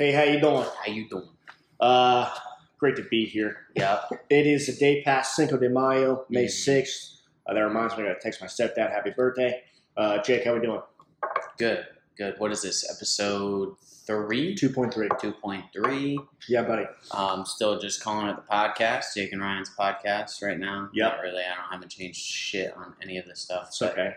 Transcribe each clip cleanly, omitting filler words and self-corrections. Hey, how you doing? How you doing? Great to be here. Yeah. It is the day past Cinco de Mayo, May 6th. That reminds me, I gotta text my stepdad, happy birthday. Jake, how we doing? Good, good. What is this, episode 3? 2.3. 2.3. Yeah, buddy. Still just calling it the podcast, Jake and Ryan's podcast right now. Yep. Not really, I haven't changed shit on any of this stuff. It's okay.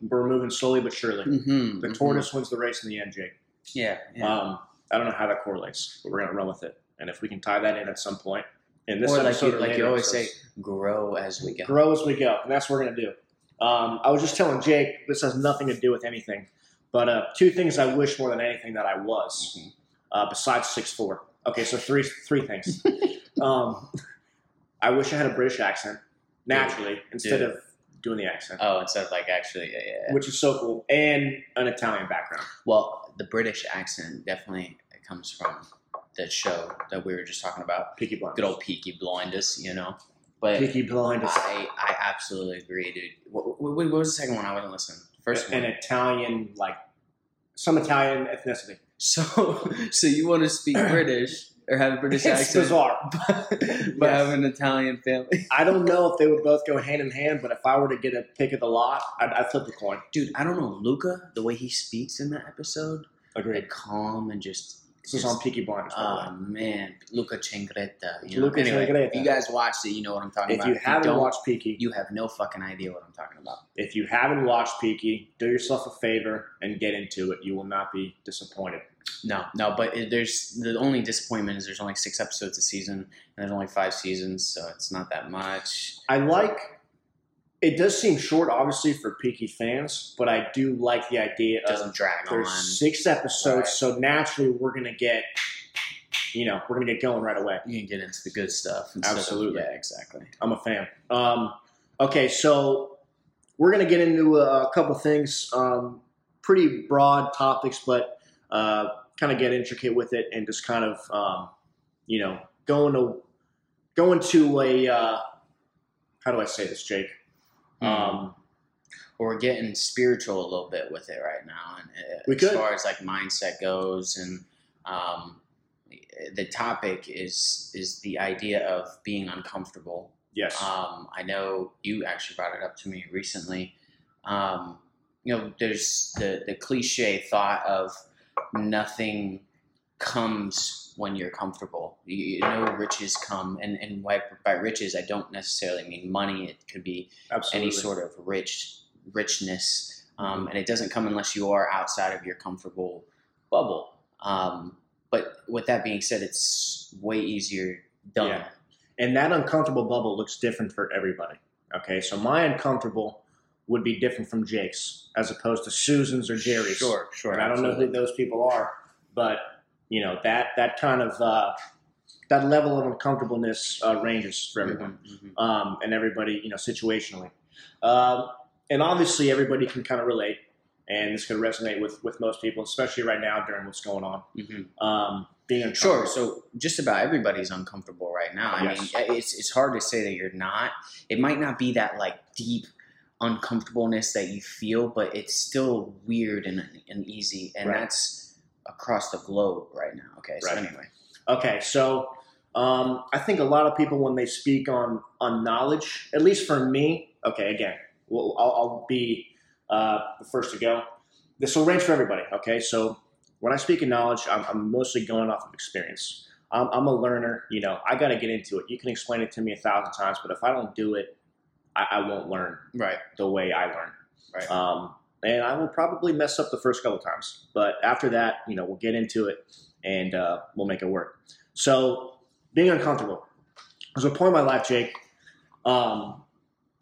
We're moving slowly but surely. Mm-hmm, the tortoise wins the race in the end, Jake. Yeah, yeah. I don't know how that correlates, but we're going to run with it. And if we can tie that in at some point. In this or episode, like you always say, grow as we go. Grow as we go. And that's what we're going to do. I was just telling Jake, this has nothing to do with anything. But two things I wish more than anything that I was, besides 6'4". Okay, so three things. I wish I had a British accent, naturally, instead of doing the accent. Oh, instead of like actually, yeah. Which is so cool. And an Italian background. Well, the British accent definitely comes from that show that we were just talking about. Peaky Blinders. Good old Peaky Blinders, you know. But Peaky Blinders. I absolutely agree, dude. What was the second one? I wasn't listening. First one. An Italian, like, some Italian ethnicity. So you want to speak British or have a British accent? It's bizarre. But have an Italian family. I don't know if they would both go hand in hand, but if I were to get a pick of the lot, I'd flip the coin. Dude, I don't know. Luca, the way he speaks in that episode. Agreed. Like, calm and just... This is on Peaky Blinders. Oh, man. Luca Changretta. You know? Anyway, if you guys watched it, you know what I'm talking about. If you haven't watched Peaky... You have no fucking idea what I'm talking about. If you haven't watched Peaky, do yourself a favor and get into it. You will not be disappointed. No, but the only disappointment is there's only 6 episodes a season, and there's only 5 seasons, so it's not that much. It does seem short, obviously, for Peaky fans, but I do like the idea of there's 6 episodes, right. So naturally we're going to get, we're going to get going right away. You can get into the good stuff. Absolutely. Yeah, exactly. I'm a fan. Okay, so we're going to get into a couple things, pretty broad topics, but kind of get intricate with it and just kind of, going to a, how do I say this, Jake? Or we're getting spiritual a little bit with it right now, and as far as like mindset goes, and the topic is the idea of being uncomfortable. Yes. I know you actually brought it up to me recently. There's the cliche thought of nothing comes when you're comfortable. Riches come, and by riches I don't necessarily mean money. It could be any sort of richness, and it doesn't come unless you are outside of your comfortable bubble. But with that being said, it's way easier done. Yeah. And that uncomfortable bubble looks different for everybody. Okay, so my uncomfortable would be different from Jake's as opposed to Susan's or Jerry's. Sure. And I don't know who those people are, but that kind of that level of uncomfortableness ranges for everyone, and everybody, situationally. And obviously, everybody can kind of relate, and this could resonate with most people, especially right now during what's going on. Mm-hmm. Being sure, so just about everybody's uncomfortable right now. I mean, it's hard to say that you're not. It might not be that like deep uncomfortableness that you feel, but it's still weird and uneasy, and that's across the globe right now. Okay. So anyway. Okay. So, I think a lot of people, when they speak on knowledge, at least for me, okay, again, I'll be, the first to go. This will range for everybody. Okay. So when I speak of knowledge, I'm mostly going off of experience. I'm a learner, I got to get into it. You can explain it to me 1,000 times, but if I don't do it, I won't learn the way I learn. Right. And I will probably mess up the first couple times. But after that, we'll get into it and we'll make it work. So being uncomfortable. There's a point in my life, Jake, going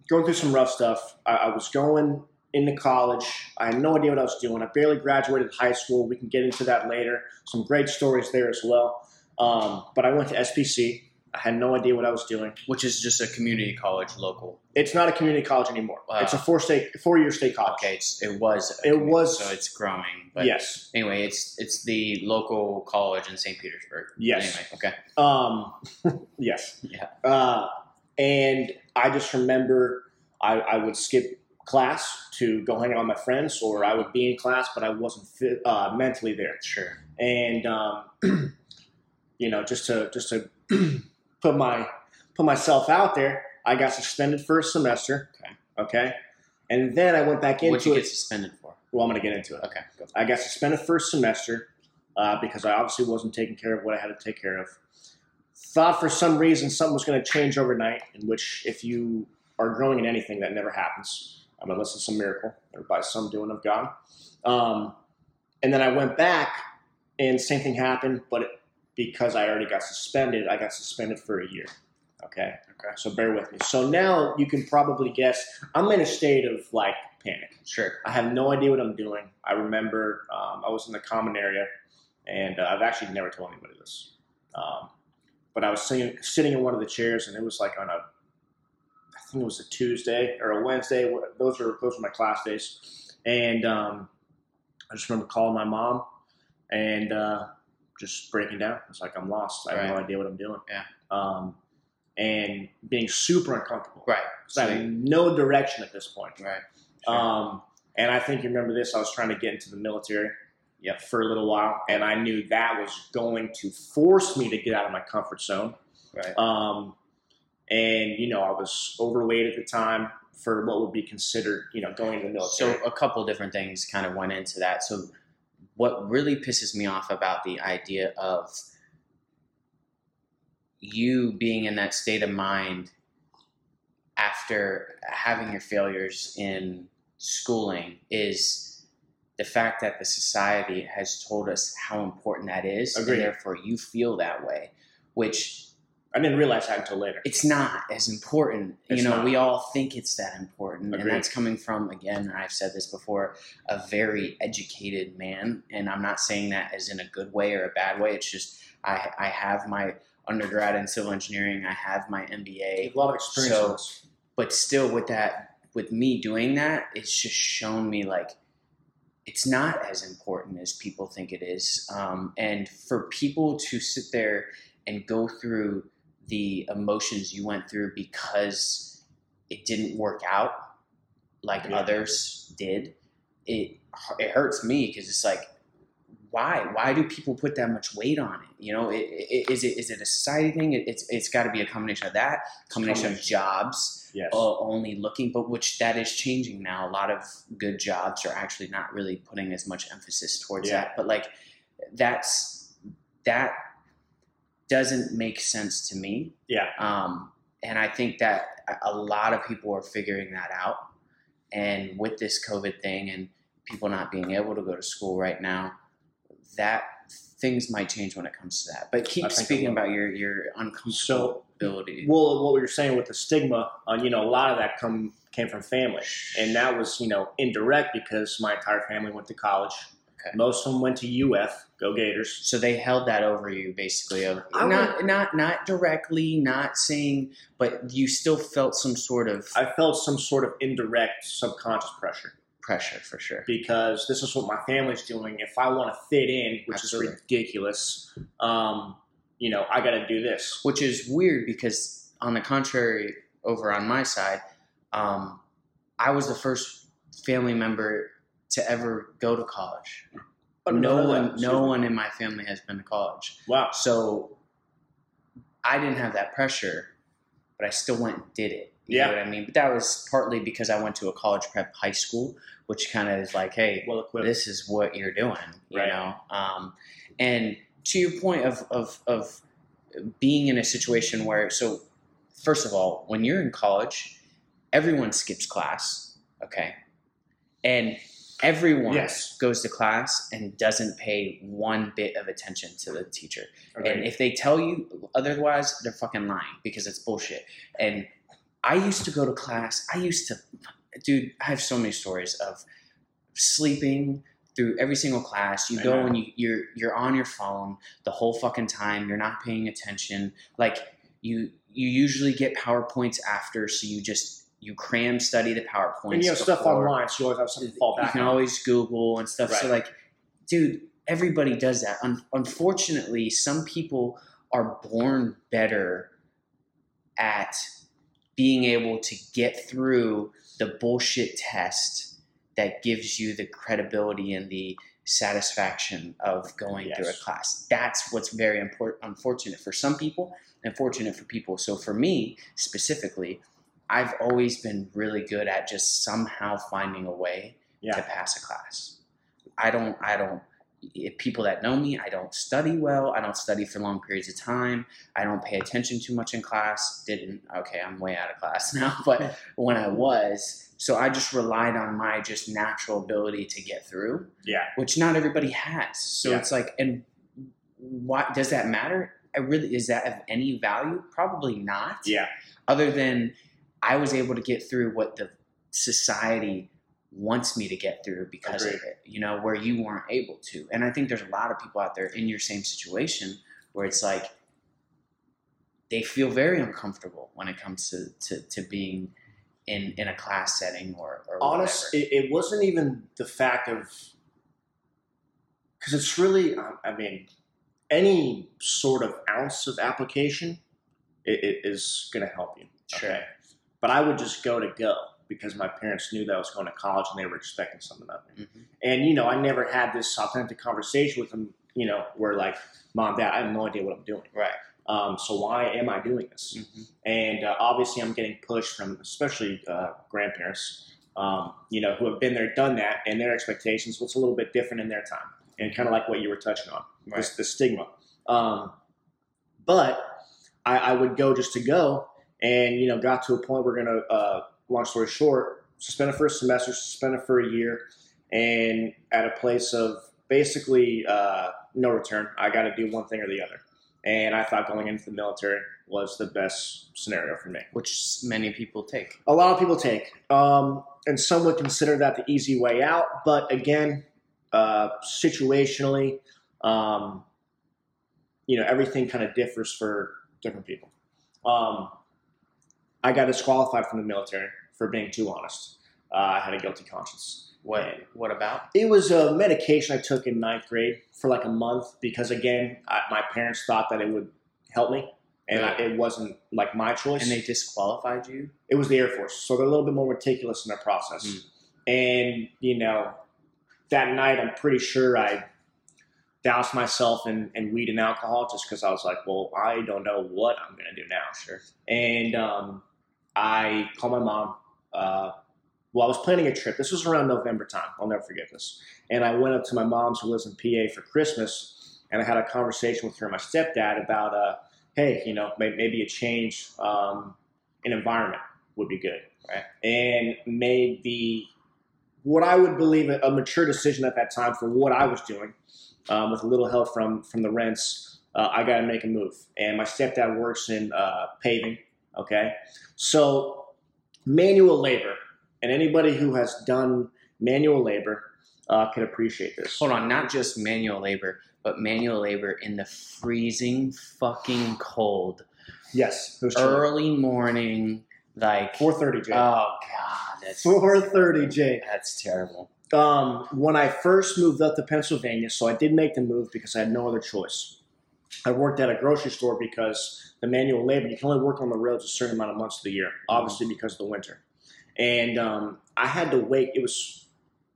through some rough stuff. I was going into college. I had no idea what I was doing. I barely graduated high school. We can get into that later. Some great stories there as well. But I went to SPC. I had no idea what I was doing. Which is just a community college local. It's not a community college anymore. Wow. It's a four-year state college. Okay, it was. So it's growing. But yes. Anyway, it's the local college in St. Petersburg. Yes. Anyway, okay. Yes. Yeah. And I just remember I would skip class to go hang out with my friends, or I would be in class, but I wasn't mentally there. Sure. And, you know, just to put myself out there, I got suspended for a semester. Okay. And then I went back into it. What'd you get suspended for? Well, I'm going to get into it. Okay. Go. I got suspended for a semester because I obviously wasn't taking care of what I had to take care of. Thought for some reason something was going to change overnight, in which if you are growing in anything, that never happens. Unless it's a miracle or by some doing of God. And then I went back and same thing happened, but because I already got suspended, I got suspended for a year. Okay. Okay. So bear with me. So now you can probably guess I'm in a state of like panic. Sure. I have no idea what I'm doing. I remember I was in the common area, and I've actually never told anybody this. But I was sitting in one of the chairs, and it was like on a, I think it was a Tuesday or a Wednesday. Those were my class days. And I just remember calling my mom and just breaking down. It's like, I'm lost. I have no idea what I'm doing. Yeah. And being super uncomfortable. Right. So I have no direction at this point. Right. Sure. And I think you remember this. I was trying to get into the military for a little while. And I knew that was going to force me to get out of my comfort zone. Right. And, you know, I was overweight at the time for what would be considered, you know, going to the military. So a couple of different things kind of went into that. So what really pisses me off about the idea of you being in that state of mind after having your failures in schooling is the fact that the society has told us how important that is. Agreed. And therefore you feel that way, which I didn't realize that until later. It's not as important. We all think it's that important. Agreed. And that's coming from, again, I've said this before, a very educated man. And I'm not saying that as in a good way or a bad way. It's just I have my undergrad in civil engineering. I have my MBA. A lot of experience. So, but still with me doing that, it's just shown me like it's not as important as people think it is. And for people to sit there and go through the emotions you went through because it didn't work out like others did, it hurts me because it's like, why do people put that much weight on it? You know, is it a society thing? It's got to be a combination of that, combination of jobs, only looking, but which that is changing now. A lot of good jobs are actually not really putting as much emphasis towards that, but like that doesn't make sense to me. Yeah. And I think that a lot of people are figuring that out. And with this COVID thing and people not being able to go to school right now, that things might change when it comes to that. But keep speaking about your uncomfortability. Well, what we were saying with the stigma, you know, a lot of that came from family. And that was, you know, indirect because my entire family went to college. Okay. Most of them went to UF. Go Gators. So they held that over you, basically. Not directly, not saying, but you still felt some sort of... I felt some sort of indirect subconscious pressure. Pressure, for sure. Because this is what my family's doing. If I want to fit in, which Absolutely. Is ridiculous, you know, I got to do this. Which is weird because, on the contrary, over on my side, I was the first family member to ever go to college. No one in my family has been to college. Wow. So I didn't have that pressure, but I still went and did it. You know what I mean? But that was partly because I went to a college prep high school, which kind of is like, hey, this is what you're doing, you know? And to your point of being in a situation where, so first of all, when you're in college, everyone skips class. Okay. And everyone goes to class and doesn't pay one bit of attention to the teacher. Okay. And if they tell you otherwise, they're fucking lying because it's bullshit. And I used to go to class. Dude, I have so many stories of sleeping through every single class. You go and you're on your phone the whole fucking time. You're not paying attention. Like you usually get PowerPoints after, so you just... You cram study the PowerPoints. And you have stuff online, so you always have something to fall back on. You can always Google and stuff. Right. So like, dude, everybody does that. Unfortunately, some people are born better at being able to get through the bullshit test that gives you the credibility and the satisfaction of going through a class. That's what's very unfortunate for some people and fortunate for people. So for me specifically, I've always been really good at just somehow finding a way to pass a class. I don't people that know me, I don't study well. I don't study for long periods of time. I don't pay attention too much in class. Okay, I'm way out of class now, but when I was, so I just relied on my just natural ability to get through, which not everybody has. So it's like, and why does that matter? Is that of any value? Probably not. Other than I was able to get through what the society wants me to get through because of it, you know, where you weren't able to. And I think there's a lot of people out there in your same situation where it's like they feel very uncomfortable when it comes to being in a class setting or honestly, it wasn't even the fact of, because it's really, I mean, any sort of ounce of application, it is going to help you. Sure. Okay? But I would just go because my parents knew that I was going to college and they were expecting something of me. Mm-hmm. And, you know, I never had this authentic conversation with them, you know, where like, Mom, Dad, I have no idea what I'm doing. Right. So why am I doing this? Mm-hmm. And obviously I'm getting pushed from especially grandparents, you know, who have been there, done that, and their expectations was a little bit different in their time. And kind of like what you were touching on, right. The stigma. But I would go just to go and, you know, got to a point we're going to, long story short, suspended for a semester, suspended for a year, and at a place of basically no return. I got to do one thing or the other. And I thought going into the military was the best scenario for me. Which many people take. A lot of people take. And some would consider that the easy way out. But again, situationally, you know, everything kind of differs for different people. I got disqualified from the military for being too honest. I had a guilty conscience. What about? It was a medication I took in ninth grade for like a month because, again, my parents thought that it would help me, and it wasn't like my choice. And they disqualified you? It was the Air Force, so they're a little bit more meticulous in their process. Mm. And, you know, that night I'm pretty sure I doused myself in weed and alcohol just because I was like, well, I don't know what I'm going to do now. Sure. And I called my mom. Well, I was planning a trip. This was around November time. I'll never forget this. And I went up to my mom's, who lives in PA, for Christmas, and I had a conversation with her and my stepdad about, hey, you know, maybe a change in environment would be good. Right. And made what I would believe a mature decision at that time for what I was doing. With a little help from the rents, I got to make a move. And my stepdad works in paving, okay? So manual labor, and anybody who has done manual labor can appreciate this. Hold on, not just manual labor, but manual labor in the freezing fucking cold. Yes. Early morning, like... 4:30, Jay. Oh, God. That's 4:30, Jay. That's terrible. When I first moved up to Pennsylvania, so I did make the move because I had no other choice. I worked at a grocery store because the manual labor, you can only work on the roads a certain amount of months of the year, obviously because of the winter. And I had to wait. It was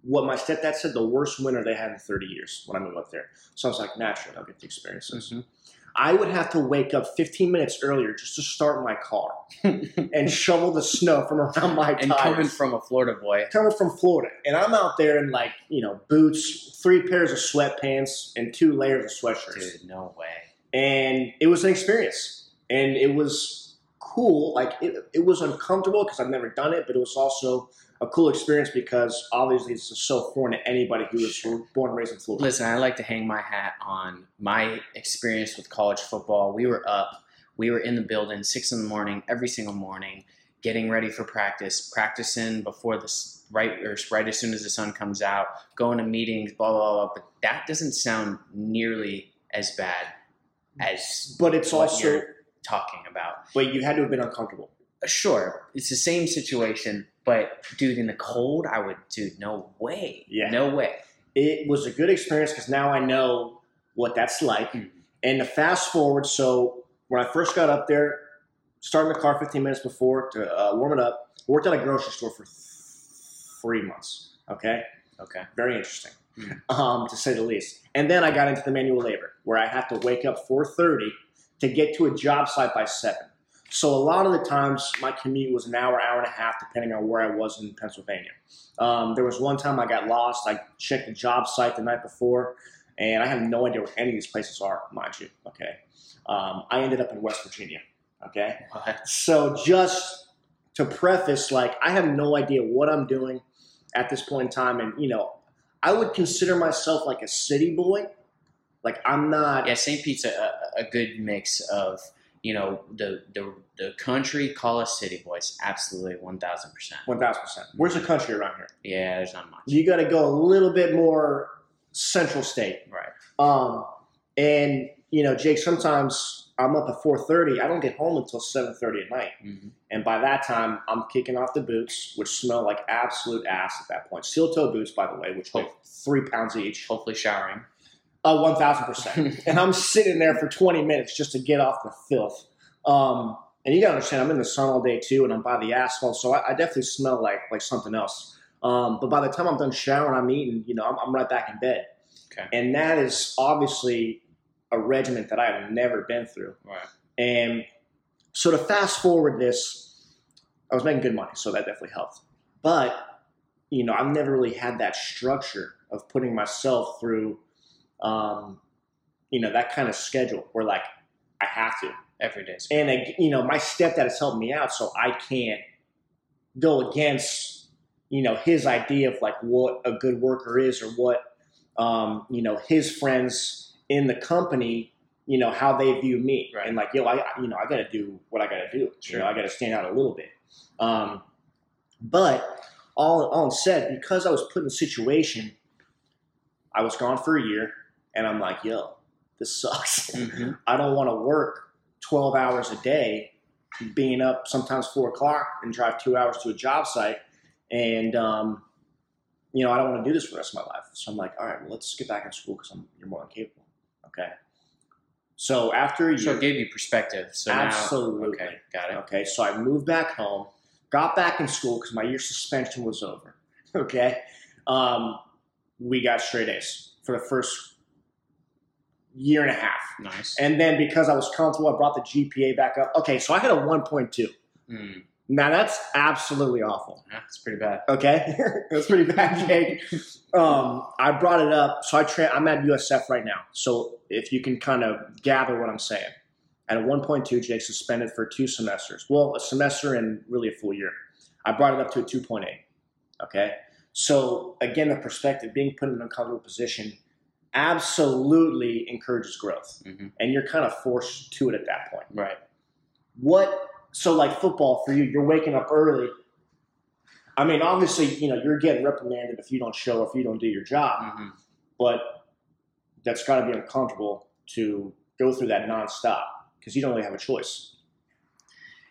what my stepdad said, the worst winter they had in 30 years when I moved up there. So I was like, naturally, I'll get the experiences. Mm-hmm. I would have to wake up 15 minutes earlier just to start my car and shovel the snow from around my tires. And coming from a Florida boy. Coming from Florida. And I'm out there in, like, you know, boots, 3 pairs of sweatpants, and 2 layers of sweatshirts. Dude, no way. And it was an experience. And it was cool. Like, it was uncomfortable because I've never done it, but it was also a cool experience because obviously this is so foreign to anybody who was born and raised in Florida. Listen, I like to hang my hat on my experience with college football. We were up. We were in the building 6 in the morning every single morning, getting ready for practice, practicing before right as soon as the sun comes out, going to meetings, blah, blah, blah. But that doesn't sound nearly as bad as but it's what also you're talking about. But you had to have been uncomfortable. Sure. It's the same situation. But, dude, in the cold, no way. Yeah. No way. It was a good experience because now I know what that's like. Mm-hmm. And to fast forward, so when I first got up there, started my car 15 minutes before to warm it up, worked at a grocery store for 3 months. Okay. Okay. Very interesting, to say the least. And then I got into the manual labor where I have to wake up 4:30 to get to a job site by 7. So a lot of the times my commute was an hour, hour and a half, depending on where I was in Pennsylvania. There was one time I got lost. I checked the job site the night before, and I have no idea where any of these places are, mind you. Okay. I ended up in West Virginia. Okay. What? So just to preface, like, I have no idea what I'm doing at this point in time. And, you know, I would consider myself like a city boy. Like, I'm not. Yeah, St. Pete's a good mix of, you know, the country. Call us city boys. Absolutely. 1,000%. 1,000%. Where's the country around here? Yeah, there's not much. You got to go a little bit more central state. Right. And, you know, Jake, sometimes I'm up at 4:30. I don't get home until 7:30 at night. Mm-hmm. And by that time, I'm kicking off the boots, which smell like absolute ass at that point. Steel-toe boots, by the way, which weigh 3 pounds each. Hopefully showering. 1,000%. And I'm sitting there for 20 minutes just to get off the filth. And you got to understand, I'm in the sun all day too, and I'm by the asphalt, so I definitely smell like something else. But by the time I'm done showering, I'm eating, you know, I'm right back in bed. Okay. And that is obviously a regiment that I have never been through. Right. And so to fast forward this, I was making good money, so that definitely helped. But, you know, I've never really had that structure of putting myself through – you know, that kind of schedule where, like, I have to every day. And you know, my stepdad has helped me out, so I can't go against, you know, his idea of like what a good worker is or what, you know, his friends in the company, you know, how they view me. Right. And like, yo, I got to do what I got to do. Sure. You know, I got to stand out a little bit. But all said, because I was put in a situation, I was gone for a year. And I'm like, yo, this sucks. Mm-hmm. I don't want to work 12 hours a day, being up sometimes 4 o'clock and drive 2 hours to a job site. And, you know, I don't want to do this for the rest of my life. So I'm like, all right, well, let's get back in school because you're more than capable. Okay. So after a year. So it gave you perspective. So absolutely. Now, okay, got it. Okay. So I moved back home, got back in school because my year suspension was over. Okay. We got straight A's for the first year and a half. Nice. And then because I was comfortable, I brought the GPA back up. Okay, so I had a 1.2. Mm. Now that's absolutely awful. That's pretty bad. Okay, that's pretty bad, Jake. I brought it up. So I'm at USF right now. So if you can kind of gather what I'm saying. At a 1.2, Jake suspended for 2 semesters. Well, a semester and really a full year. I brought it up to a 2.8. Okay. So again, the perspective, being put in an uncomfortable position absolutely encourages growth. Mm-hmm. And you're kind of forced to it at that point. Right. So like football for you, you're waking up early. I mean, obviously, you know, you're getting reprimanded if you don't show, if you don't do your job. Mm-hmm. But that's got to be uncomfortable to go through that nonstop because you don't really have a choice.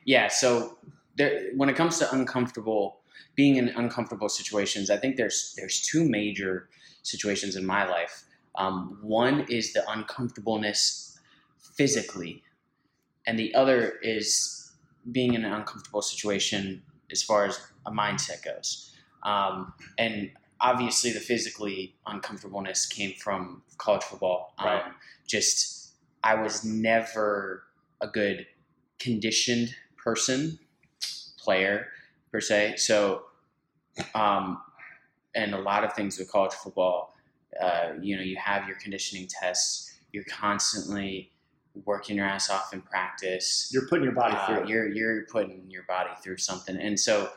Yeah. So when it comes to being in uncomfortable situations, I think there's two major situations in my life. One is the uncomfortableness physically, and the other is being in an uncomfortable situation as far as a mindset goes. And obviously the physically uncomfortableness came from college football. Right. I was never a good conditioned player per se. So, and a lot of things with college football, you know, you have your conditioning tests. You're constantly working your ass off in practice. You're putting your body through. You're putting your body through something. And so,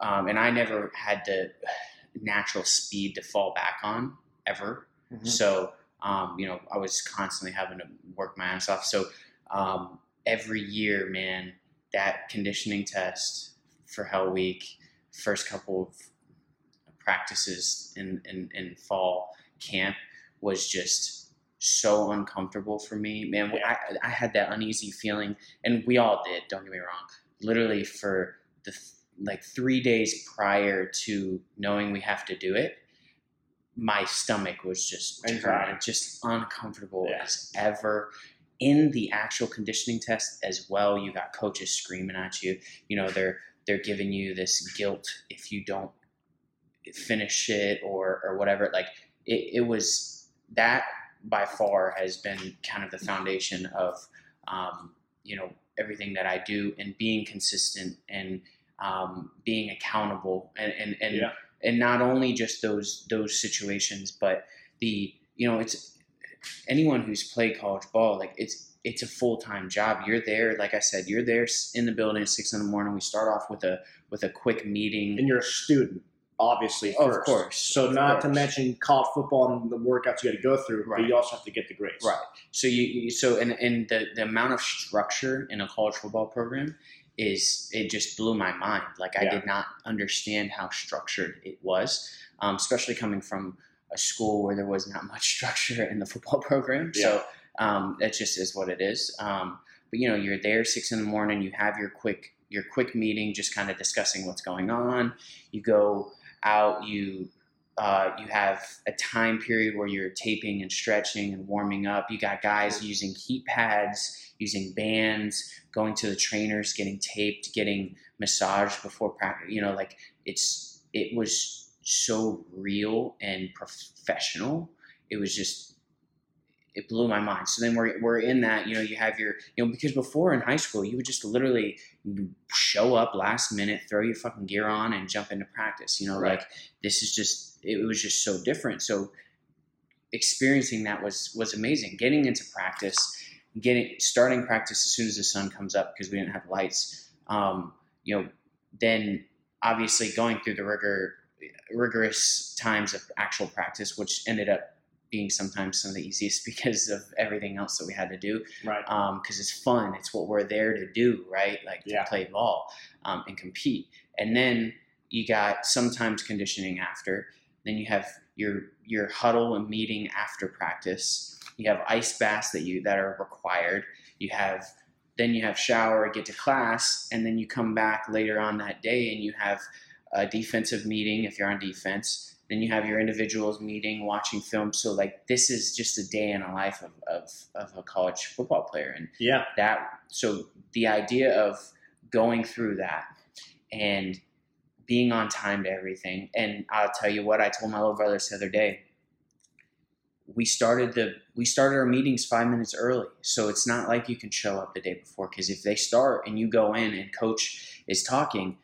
and I never had the natural speed to fall back on ever. Mm-hmm. So, you know, I was constantly having to work my ass off. So every year, man, that conditioning test for Hell Week, first couple of practices in fall camp was just so uncomfortable for me, man. Yeah. I had that uneasy feeling, and we all did, don't get me wrong, literally for the 3 days prior to knowing we have to do it. My stomach was just just uncomfortable. Yeah. As ever. In the actual conditioning test as well, you got coaches screaming at you, you know, they're giving you this guilt if you don't finish it or whatever. Like it was that by far has been kind of the foundation of, everything that I do, and being consistent and being accountable and yeah. And not only just those situations, but it's anyone who's played college ball, like it's a full-time job. You're there. Like I said, you're there in the building at 6 a.m. We start off with a quick meeting. And you're a student, obviously. Oh, first. Of course. So to mention college football and the workouts you got to go through, right. But you also have to get the grades. Right. So and the amount of structure in a college football program it just blew my mind. Like I did not understand how structured it was, especially coming from a school where there was not much structure in the football program. Yeah. So, that just is what it is. But you're there 6 a.m, you have your quick meeting, just kind of discussing what's going on. You go out, you have a time period where you're taping and stretching and warming up. You got guys using heat pads, using bands, going to the trainers, getting taped, getting massaged before practice. It was so real and professional. It was just, it blew my mind. So then we're in that, you have your, because before in high school, you would just literally show up last minute, throw your fucking gear on and jump into practice. Right. Like this is just, it was just so different. So experiencing that was amazing. Getting into practice, starting practice as soon as the sun comes up because we didn't have lights. Then obviously going through the rigorous times of actual practice, which ended up being sometimes some of the easiest because of everything else that we had to do. Right. Cause it's fun. It's what we're there to do, right? Like to play ball, and compete. And then you got sometimes conditioning after, then you have your huddle and meeting after practice. You have ice baths that are required. Then you have shower, get to class, and then you come back later on that day and you have a defensive meeting if you're on defense. Then you have your individuals meeting, watching film. So like this is just a day in the life of a college football player. And so the idea of going through that and being on time to everything. And I'll tell you what, I told my little brother this the other day. We started our meetings 5 minutes early. So it's not like you can show up the day before, because if they start and you go in and coach is talking,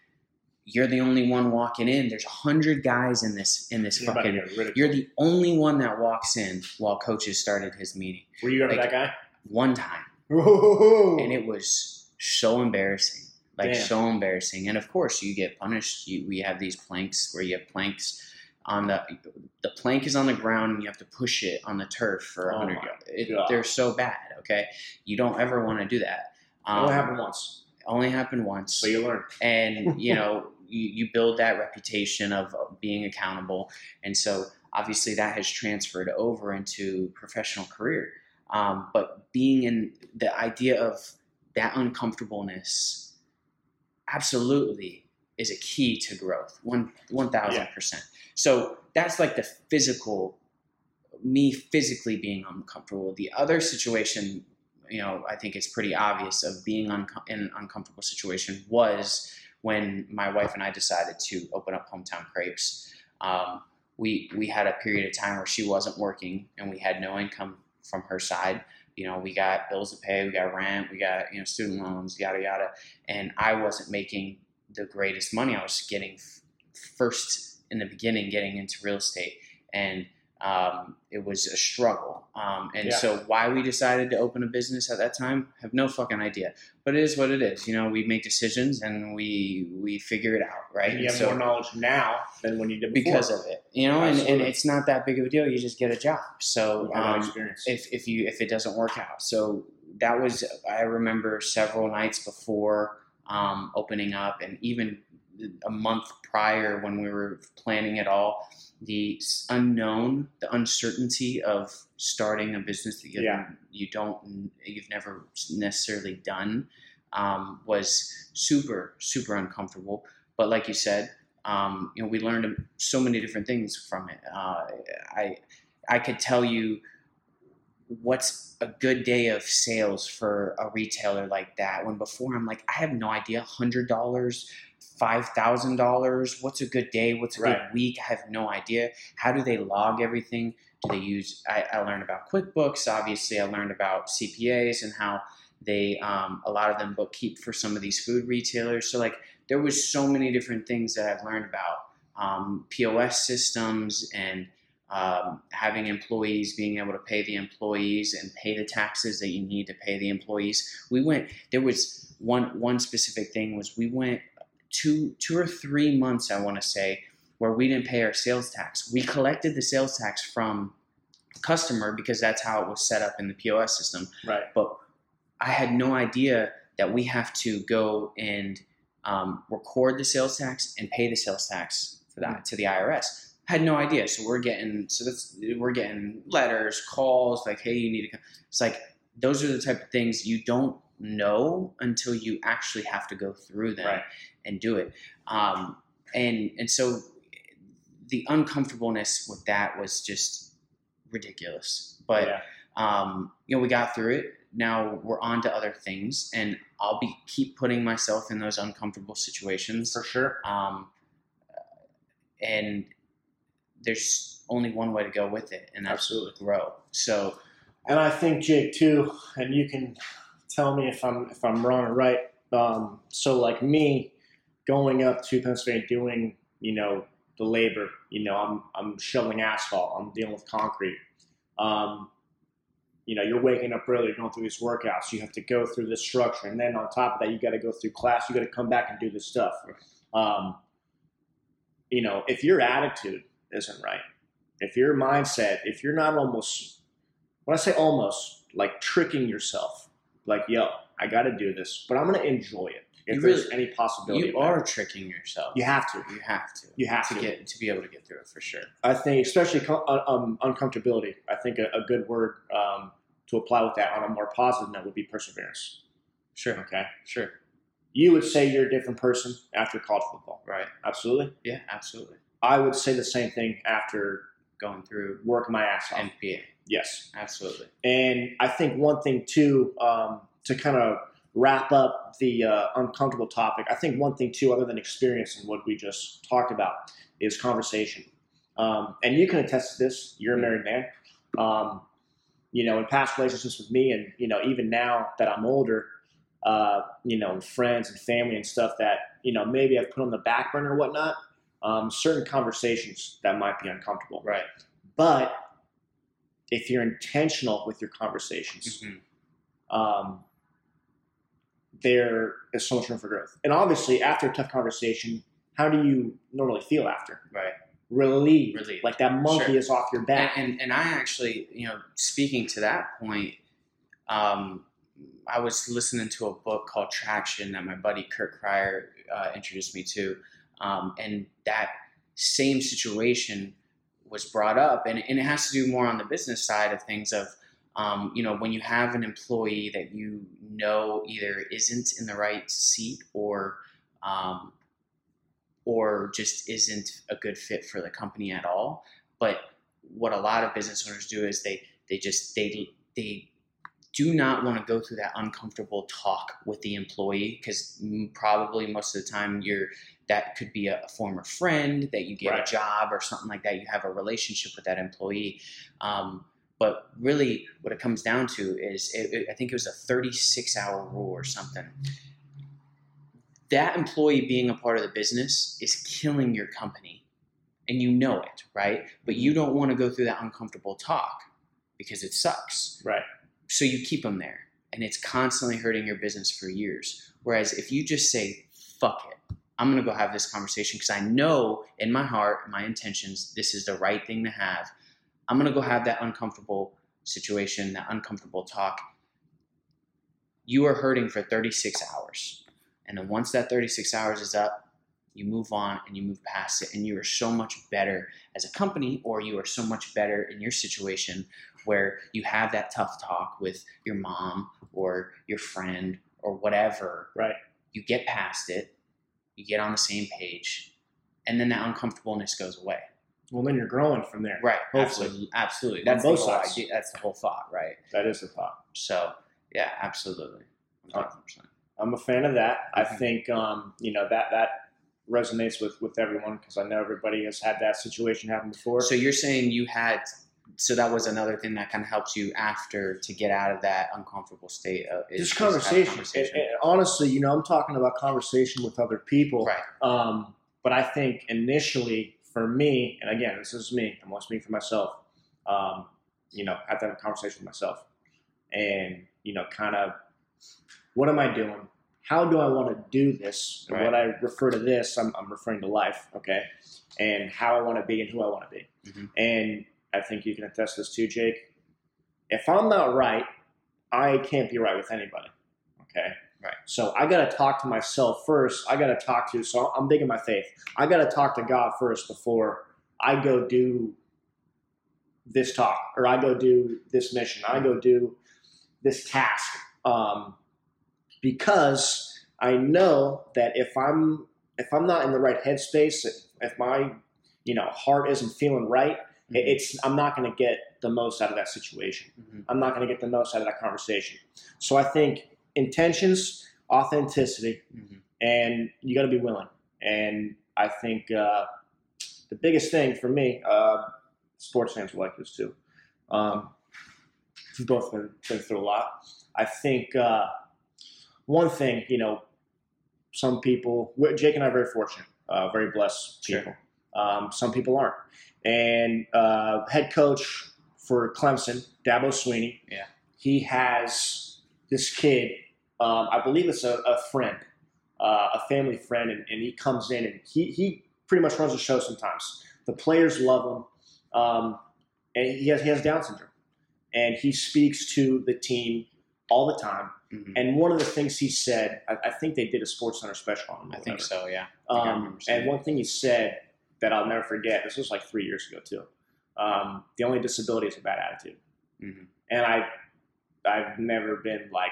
you're the only one walking in. There's 100 guys in this fucking. You're the only one that walks in while coaches started his meeting. Were you ever that guy? One time. Whoa. And it was so embarrassing, so embarrassing. And of course, you get punished. We have these planks where you have planks on the plank is on the ground and you have to push it on the turf for 100 yards. They're so bad. Okay, you don't ever want to do that. Only happened once. So you learn, and you build that reputation of being accountable. And so obviously that has transferred over into professional career. But being in the idea of that uncomfortableness absolutely is a key to growth. 1,000%. So that's like the physical, me physically being uncomfortable. The other situation, I think it's pretty obvious of being in an uncomfortable situation was when my wife and I decided to open up Hometown Crepes. We had a period of time where she wasn't working and we had no income from her side. We got bills to pay, we got rent, we got, student loans, yada, yada. And I wasn't making the greatest money. I was getting first in the beginning, getting into real estate, and it was a struggle. So why we decided to open a business at that time, have no fucking idea, but it is what it is. We make decisions and we figure it out. Right. And you have more knowledge now than when you did before. Because of it, and it's not that big of a deal. You just get a job. So, if it doesn't work out. So that was, I remember several nights before, opening up, and even a month prior when we were planning it all, the unknown, the uncertainty of starting a business that you've never necessarily done, was super, super uncomfortable. But like you said, we learned so many different things from it. I could tell you what's a good day of sales for a retailer like that, when before I'm like, I have no idea, $100, $5,000? What's a good day? What's a good week? I have no idea. How do they log everything? Do they use, I learned about QuickBooks. Obviously, I learned about CPAs and how they, a lot of them bookkeep for some of these food retailers. So like there was so many different things that I've learned about, POS systems and having employees, being able to pay the employees and pay the taxes that you need to pay the employees. We went, there was one specific thing was we went two or three months, I want to say, where we didn't pay our sales tax. We collected the sales tax from the customer because that's how it was set up in the POS system. Right. But I had no idea that we have to go and record the sales tax and pay the sales tax for that to the IRS. Had no idea. So we're getting letters, calls, like, hey, you need to come. It's like, those are the type of things you don't know until you actually have to go through them and do it. And so the uncomfortableness with that was just ridiculous, but, you know, we got through it. Now we're on to other things, and I'll keep putting myself in those uncomfortable situations for sure. And there's only one way to go with it, and that's grow. So, and I think, Jake, too, and you can tell me if I'm wrong or right. So like me going up to Pennsylvania, doing, you know, the labor, you know, I'm shoveling asphalt, I'm dealing with concrete. You know, you're waking up early, you're going through these workouts, you have to go through this structure. And then on top of that, you got to go through class, you got to come back and do this stuff. You know, if your attitude isn't right, if your mindset, if you're not almost, when I say almost, like tricking yourself, like, yo, I got to do this, but I'm going to enjoy it. If there's any possibility, you are tricking yourself. You have to get to be able to get through it for sure. I think, especially uncomfortability. I think a good word to apply with that on a more positive note would be perseverance. Sure. Okay. Sure. You would say you're a different person after college football, right? Absolutely. Yeah, absolutely. I would say the same thing after going through working my ass off. MPA. Yes, absolutely. And I think one thing too, to kind of wrap up the uncomfortable topic, I think one thing too, other than experience and what we just talked about, is conversation. And you can attest to this. You're a married man. You know, in past relationships with me, and you know, even now that I'm older, you know, friends and family and stuff that, you know, maybe I've put on the back burner or whatnot. Certain conversations that might be uncomfortable, right? But if you're intentional with your conversations, there is so much room for growth. And obviously, after a tough conversation, how do you normally feel after? Right. Relieved. Like that monkey is off your back. And I actually, you know, speaking to that point, I was listening to a book called Traction that my buddy Kurt Cryer introduced me to. And that same situation was brought up. And it has to do more on the business side of things of, you know, when you have an employee that you know either isn't in the right seat or just isn't a good fit for the company at all. But what a lot of business owners do is they do not want to go through that uncomfortable talk with the employee, because probably most of the time that could be a former friend that you get a job or something like that. You have a relationship with that employee. But really what it comes down to is, I think it was a 36-hour rule or something. That employee being a part of the business is killing your company, and you know it, right? But you don't want to go through that uncomfortable talk because it sucks. Right. So you keep them there, and it's constantly hurting your business for years. Whereas if you just say, fuck it, I'm going to go have this conversation because I know in my heart, my intentions, this is the right thing to have. I'm going to go have that uncomfortable situation, that uncomfortable talk. You are hurting for 36 hours. And then once that 36 hours is up, you move on and you move past it. And you are so much better as a company, or you are so much better in your situation where you have that tough talk with your mom or your friend or whatever. Right. You get past it. You get on the same page. And then that uncomfortableness goes away. Well, then you're growing from there. Right. Hopefully. Absolutely. That's both sides. Idea. That's the whole thought, right? That is the thought. So, yeah, absolutely. 100%. I'm a fan of that. I think, you know, that resonates with everyone, because I know everybody has had that situation happen before. So you're saying you had, so that was another thing that kind of helped you after to get out of that uncomfortable state of just conversation. And honestly, you know, I'm talking about conversation with other people. Right. But I think initially for me, and again, this is me, I'm only speaking for myself. You know, I have to have a conversation with myself and, you know, kind of, what am I doing? How do I want to do this? And right. When I refer to this, I'm referring to life. Okay. And how I want to be and who I want to be. Mm-hmm. And I think you can attest this too, Jake. If I'm not right, I can't be right with anybody. Okay. Right. So I got to talk to myself first. I got to talk to, so I'm big in my faith. I got to talk to God first before I go do this talk, or I go do this mission. I go do this task. Because I know that if I'm not in the right headspace, if my, you know, heart isn't feeling right, I'm not going to get the most out of that situation. Mm-hmm. I'm not going to get the most out of that conversation. So I think intentions, authenticity, mm-hmm. and you got to be willing. And I think the biggest thing for me, sports fans will like this too. We've both been through a lot. I think one thing, you know, some people, Jake and I are very fortunate, very blessed people. Sure. Some people aren't. And head coach for Clemson, Dabo Sweeney, yeah, he has this kid, I believe it's a friend, a family friend, and he comes in and he pretty much runs the show sometimes. The players love him, and he has Down syndrome. And he speaks to the team all the time. Mm-hmm. And one of the things he said, I think they did a Sports Center special on him. I think so, yeah. And one thing he said that I'll never forget, this was like 3 years ago too, the only disability is a bad attitude. Mm-hmm. And I've never been like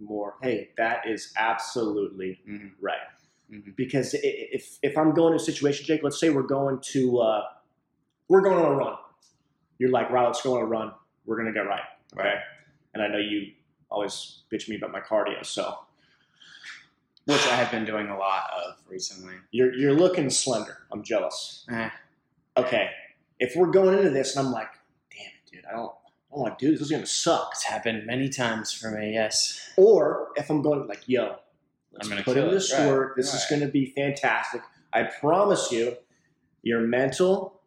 more, hey, that is absolutely mm-hmm. right. Mm-hmm. Because if I'm going to a situation, Jake, let's say we're going on a run. You're like, right, let's go on a run. We're going to go right. Okay. Right. And I know you always bitch me about my cardio, so. Which I have been doing a lot of recently. You're looking slender. I'm jealous. Okay. If we're going into this and I'm like, damn it, dude, I don't want to do this. This is going to suck. It's happened many times for me, yes. Or if I'm going like, yo, let's put in this work. This is going to be fantastic. I promise you, your mental,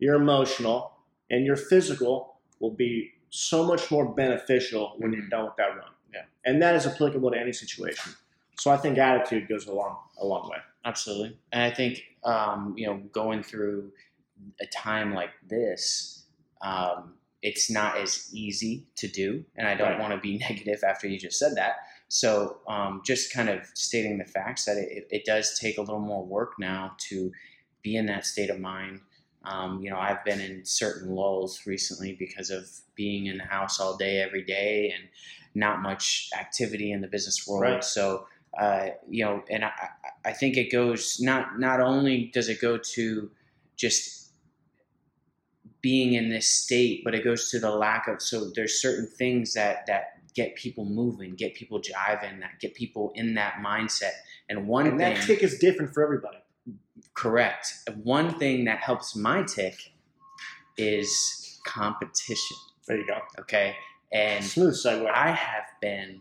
your emotional, and your physical will be so much more beneficial when you're done with that run. Yeah. And that is applicable to any situation. So I think attitude goes a long way. Absolutely. And I think, you know, going through a time like this, it's not as easy to do. And I don't want to be negative after you just said that. So just kind of stating the facts that it does take a little more work now to be in that state of mind. You know, I've been in certain lulls recently because of being in the house all day, every day, and not much activity in the business world. Right. So, you know, and I think it goes, not only does it go to just being in this state, but it goes to the lack of, so there's certain things that get people moving, get people jiving, that get people in that mindset. And one thing. And that tick is different for everybody. Correct. One thing that helps my tick is competition. There you go. Okay. And smooth segue. I have been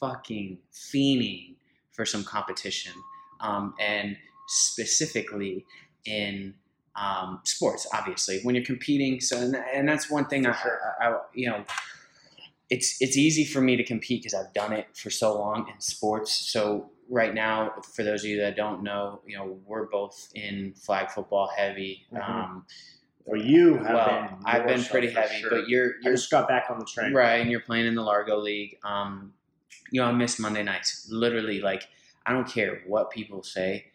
fucking fiending for some competition, and specifically in sports, obviously, when you're competing. So, and that's one thing I you know, it's easy for me to compete because I've done it for so long in sports. So right now, for those of you that don't know, you know, we're both in flag football heavy. Mm-hmm. Well, you have been. I've been pretty heavy, sure. But I just got back on the train, right? And you're playing in the Largo League. You know, I miss Monday nights. Literally, like, I don't care what people say.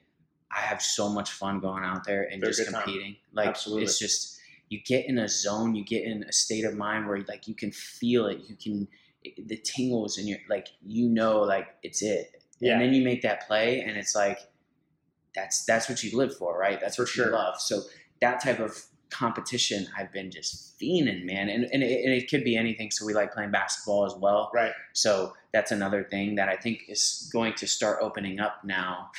I have so much fun going out there and very just competing. Time. Like, absolutely. It's just you get in a zone, you get in a state of mind where like you can feel it. You can the tingles in your like you know like it's it. Yeah. And then you make that play, and it's like that's what you live for, right? That's what you love. So that type of competition, I've been just fiending, man. And it could be anything. So we like playing basketball as well. Right. So that's another thing that I think is going to start opening up now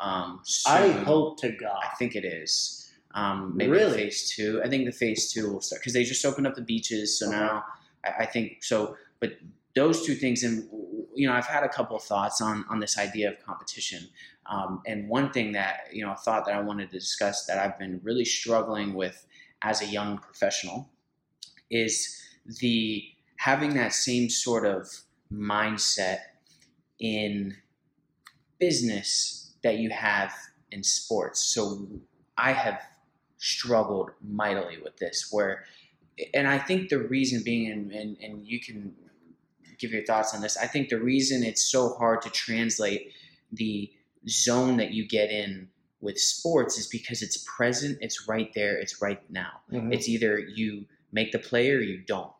soon. I hope to God. I think it is. Maybe really? Phase two. I think the phase two will start because they just opened up the beaches. So now I think so. But those two things, and you know, I've had a couple of thoughts on this idea of competition. And one thing that, you know, a thought that I wanted to discuss that I've been really struggling with as a young professional is the having that same sort of mindset in business that you have in sports. So I have struggled mightily with this where, and I think the reason being, and you can give your thoughts on this. I think the reason it's so hard to translate the zone that you get in with sports is because it's present, it's right there, it's right now. Mm-hmm. It's either you make the play or you don't,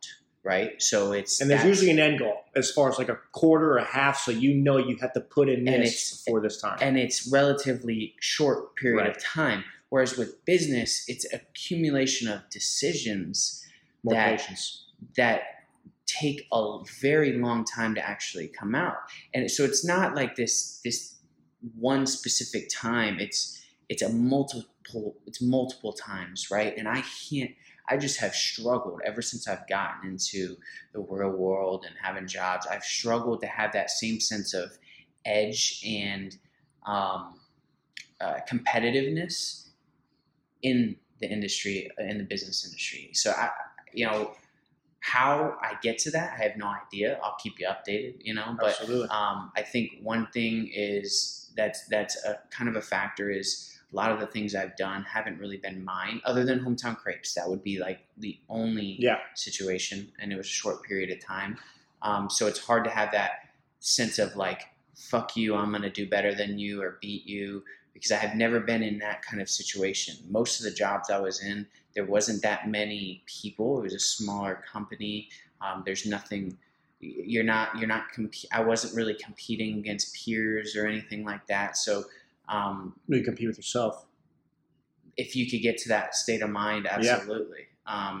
right? So it's and there's usually an end goal as far as like a quarter or a half, so you know you have to put in this before this time. And it's relatively short period right. of time. Whereas with business, it's accumulation of decisions that take a very long time to actually come out. And so it's not like this one specific time, it's multiple times, right? And I just have struggled ever since I've gotten into the real world and having jobs. I've struggled to have that same sense of edge and competitiveness in the industry, in the business industry. So how I get to that, I have no idea. I'll keep you updated, you know, but absolutely. I think one thing is that's a kind of a factor is a lot of the things I've done haven't really been mine other than Hometown Crepes. That would be like the only situation. And it was a short period of time. So it's hard to have that sense of like, fuck you, I'm going to do better than you or beat you because I have never been in that kind of situation. Most of the jobs I was in, there wasn't that many people. It was a smaller company. There's nothing, I wasn't really competing against peers or anything like that. So, you compete with yourself. If you could get to that state of mind, absolutely. Yeah.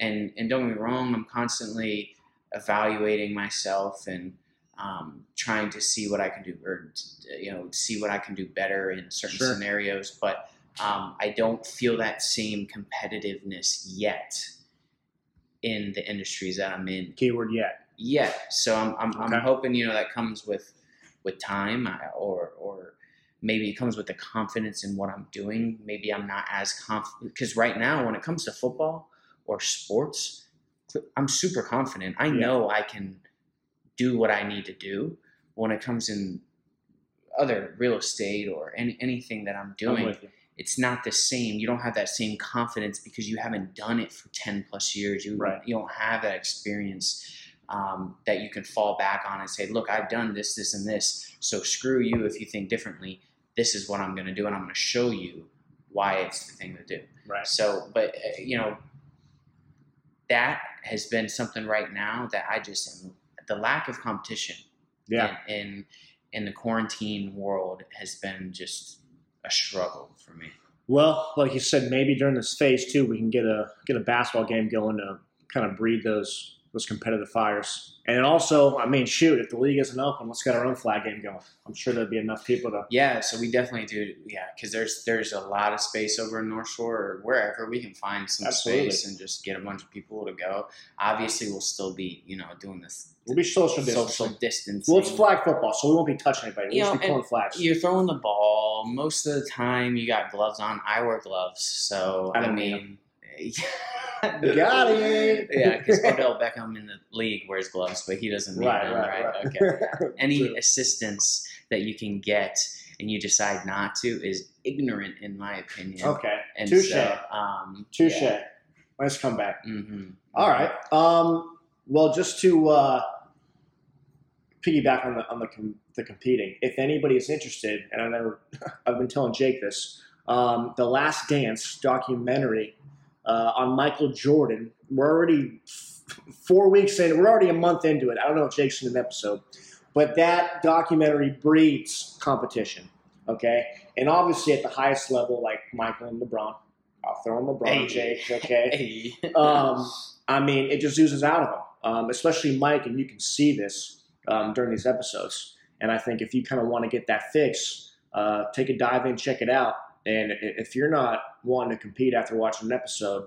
And don't get me wrong, I'm constantly evaluating myself and, trying to see what I can do or, you know, see what I can do better in certain scenarios. But, I don't feel that same competitiveness yet in the industries that I'm in. Keyword yet. Yeah. So I'm hoping, you know, that comes with time or maybe it comes with the confidence in what I'm doing. Maybe I'm not as confident because right now when it comes to football or sports, I'm super confident. I know I can do what I need to do. When it comes in other real estate or anything that I'm doing, it's not the same. You don't have that same confidence because you haven't done it for 10 plus years. You don't have that experience that you can fall back on and say, look, I've done this, this, and this. So screw you if you think differently. This is what I'm going to do, and I'm going to show you why it's the thing to do. Right. So, but you know, that has been something right now that I just am. The lack of competition in the quarantine world has been just a struggle for me. Well, like you said, maybe during this phase too, we can get a basketball game going to kind of breed those competitive fires. And also, I mean, shoot, if the league isn't open, let's get our own flag game going. I'm sure there'd be enough people to. Yeah, so we definitely do. Yeah, because there's a lot of space over in North Shore or wherever we can find some space and just get a bunch of people to go. Obviously, we'll still be, you know, doing this. We'll be social distancing. Well, it's flag football, so we won't be touching anybody. We'll just be throwing flags. You're throwing the ball. Most of the time, you got gloves on. I wear gloves, so I mean. Got it. Yeah, because Odell Beckham in the league wears gloves, but he doesn't need them, right? Okay. Any assistance that you can get and you decide not to is ignorant, in my opinion. Okay. Touche. So, touche. Yeah. Nice comeback. Mm-hmm. All right. Well, just to piggyback on the competing, if anybody's interested, and I know I've been telling Jake this, The Last Dance documentary. On Michael Jordan, we're already 4 weeks in. We're already a month into it. I don't know if Jake's in an episode, but that documentary breeds competition, okay? And obviously at the highest level, like Michael and LeBron. I'll throw in LeBron, Jake, okay? I mean, it just oozes out of them, especially Mike, and you can see this during these episodes. And I think if you kind of want to get that fix, Take a dive in, check it out. And if you're not wanting to compete after watching an episode,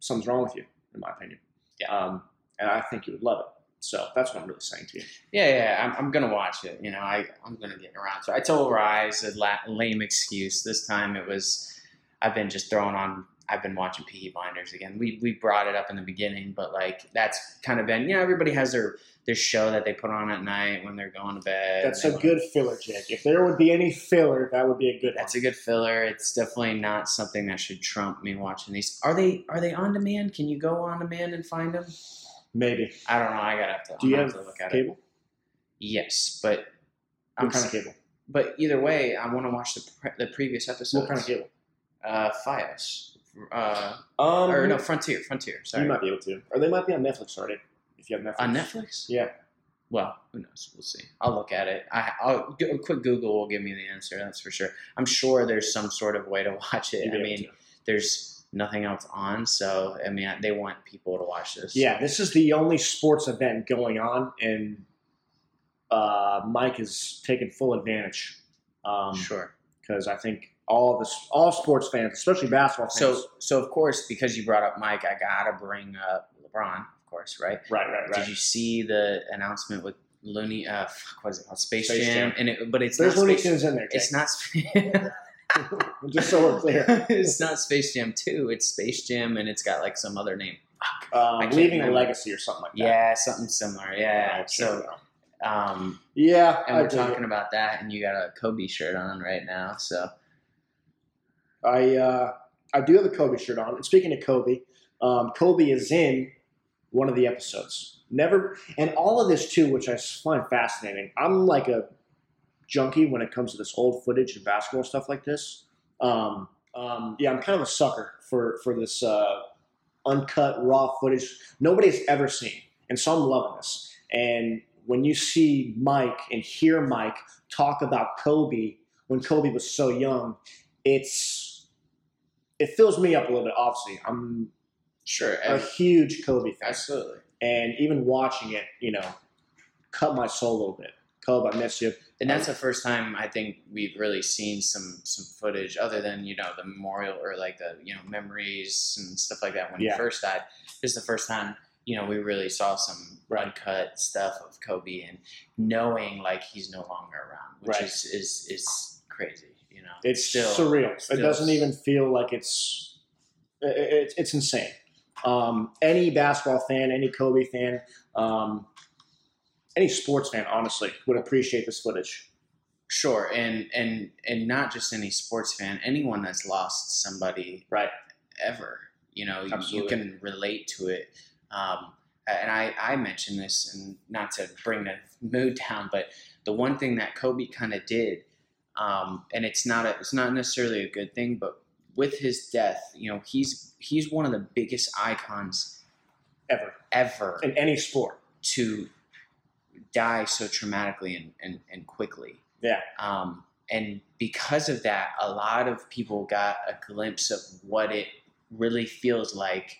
something's wrong with you, in my opinion. Yeah. And I think you would love it. So that's what I'm really saying to you. Yeah. I'm going to watch it. You know, I'm going to get around to it. I told Rise a lame excuse. This time it was, I've been watching Peaky Blinders again. We brought it up in the beginning, but like that's kind of been, you know, everybody has their show that they put on at night when they're going to bed. That's a good filler, Jake. If there would be any filler, that would be a good one. That's a good filler. It's definitely not something that should trump me watching these. Are they on demand? Can you go on demand and find them? Maybe. I don't know. I gotta have to. Do you have to look at cable? It. Yes, but I'm kind of cable. But either way, I want to watch the previous episodes. What kind of cable? FiOS. Frontier. Sorry, you might be able to, or they might be on Netflix already. If you have Netflix, on Netflix, yeah. Well, who knows? We'll see. I'll look at it. A quick Google will give me the answer. That's for sure. I'm sure there's some sort of way to watch it. I mean, there's nothing else on, so I mean, they want people to watch this. Yeah, this is the only sports event going on, and Mike is taking full advantage. Sure, because I think. All sports fans, especially basketball fans. So of course, because you brought up Mike, I gotta bring up LeBron, of course, right? Right. Did you see the announcement with Looney? What was it called? Space Jam. And there's Looney Tunes in there. Jake. It's not. Just so we're clear, it's not Space Jam 2. It's Space Jam, and it's got like some other name. Leaving a Legacy or something like that. Yeah, something similar. Yeah. And we're talking about that, and you got a Kobe shirt on right now, so. I do have a Kobe shirt on. And speaking of Kobe, Kobe is in one of the episodes. And all of this too, which I find fascinating. I'm like a junkie when it comes to this old footage and basketball stuff like this. I'm kind of a sucker for this uncut raw footage nobody's ever seen, and so I'm loving this. And when you see Mike and hear Mike talk about Kobe when Kobe was so young, it fills me up a little bit, obviously. I'm sure a huge Kobe fan. Absolutely. And even watching it, you know, cut my soul a little bit. Kobe, I miss you. And that's the first time I think we've really seen some footage other than, you know, the memorial or like the, you know, memories and stuff like that when he first died. This is the first time, you know, we really saw some uncut stuff of Kobe and knowing like he's no longer around, which is crazy. You know, it's still surreal. It doesn't even feel like it's insane. Any basketball fan, any Kobe fan, any sports fan, honestly, would appreciate this footage. Sure. And not just any sports fan, anyone that's lost somebody ever, you know, you can relate to it. And I mentioned this, and not to bring the mood down, but the one thing that Kobe kind of did, and it's not necessarily a good thing, but with his death, you know, he's one of the biggest icons ever in any sport to die so traumatically and quickly. Yeah. And because of that, a lot of people got a glimpse of what it really feels like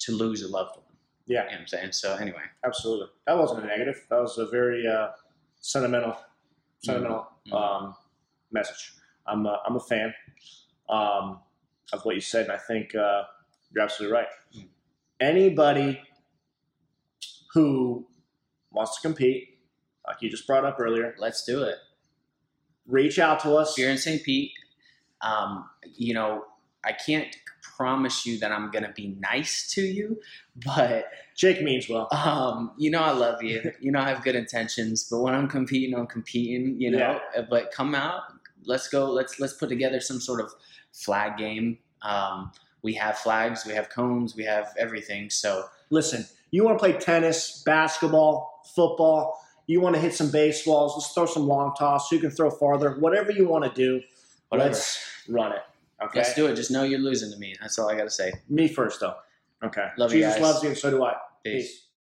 to lose a loved one. Yeah. You know what I'm saying? So anyway, absolutely. That wasn't a negative. That was a very, sentimental, mm-hmm. Message. I'm a fan of what you said, and I think you're absolutely right. Mm-hmm. Anybody who wants to compete, like you just brought up earlier, let's do it. Reach out to us. If you're in St. Pete, you know, I can't promise you that I'm gonna be nice to you, but Jake means well. You know I love you. You know I have good intentions, but when I'm competing. You know, but come out. Let's go. Let's put together some sort of flag game. We have flags, we have cones, we have everything. So listen, you want to play tennis, basketball, football. You want to hit some baseballs. Let's throw some long toss. Who can throw farther? Whatever you want to do, let's run it. Okay. Let's do it. Just know you're losing to me. That's all I got to say. Me first, though. Okay. Love you guys. Jesus loves you, and so do I. Peace.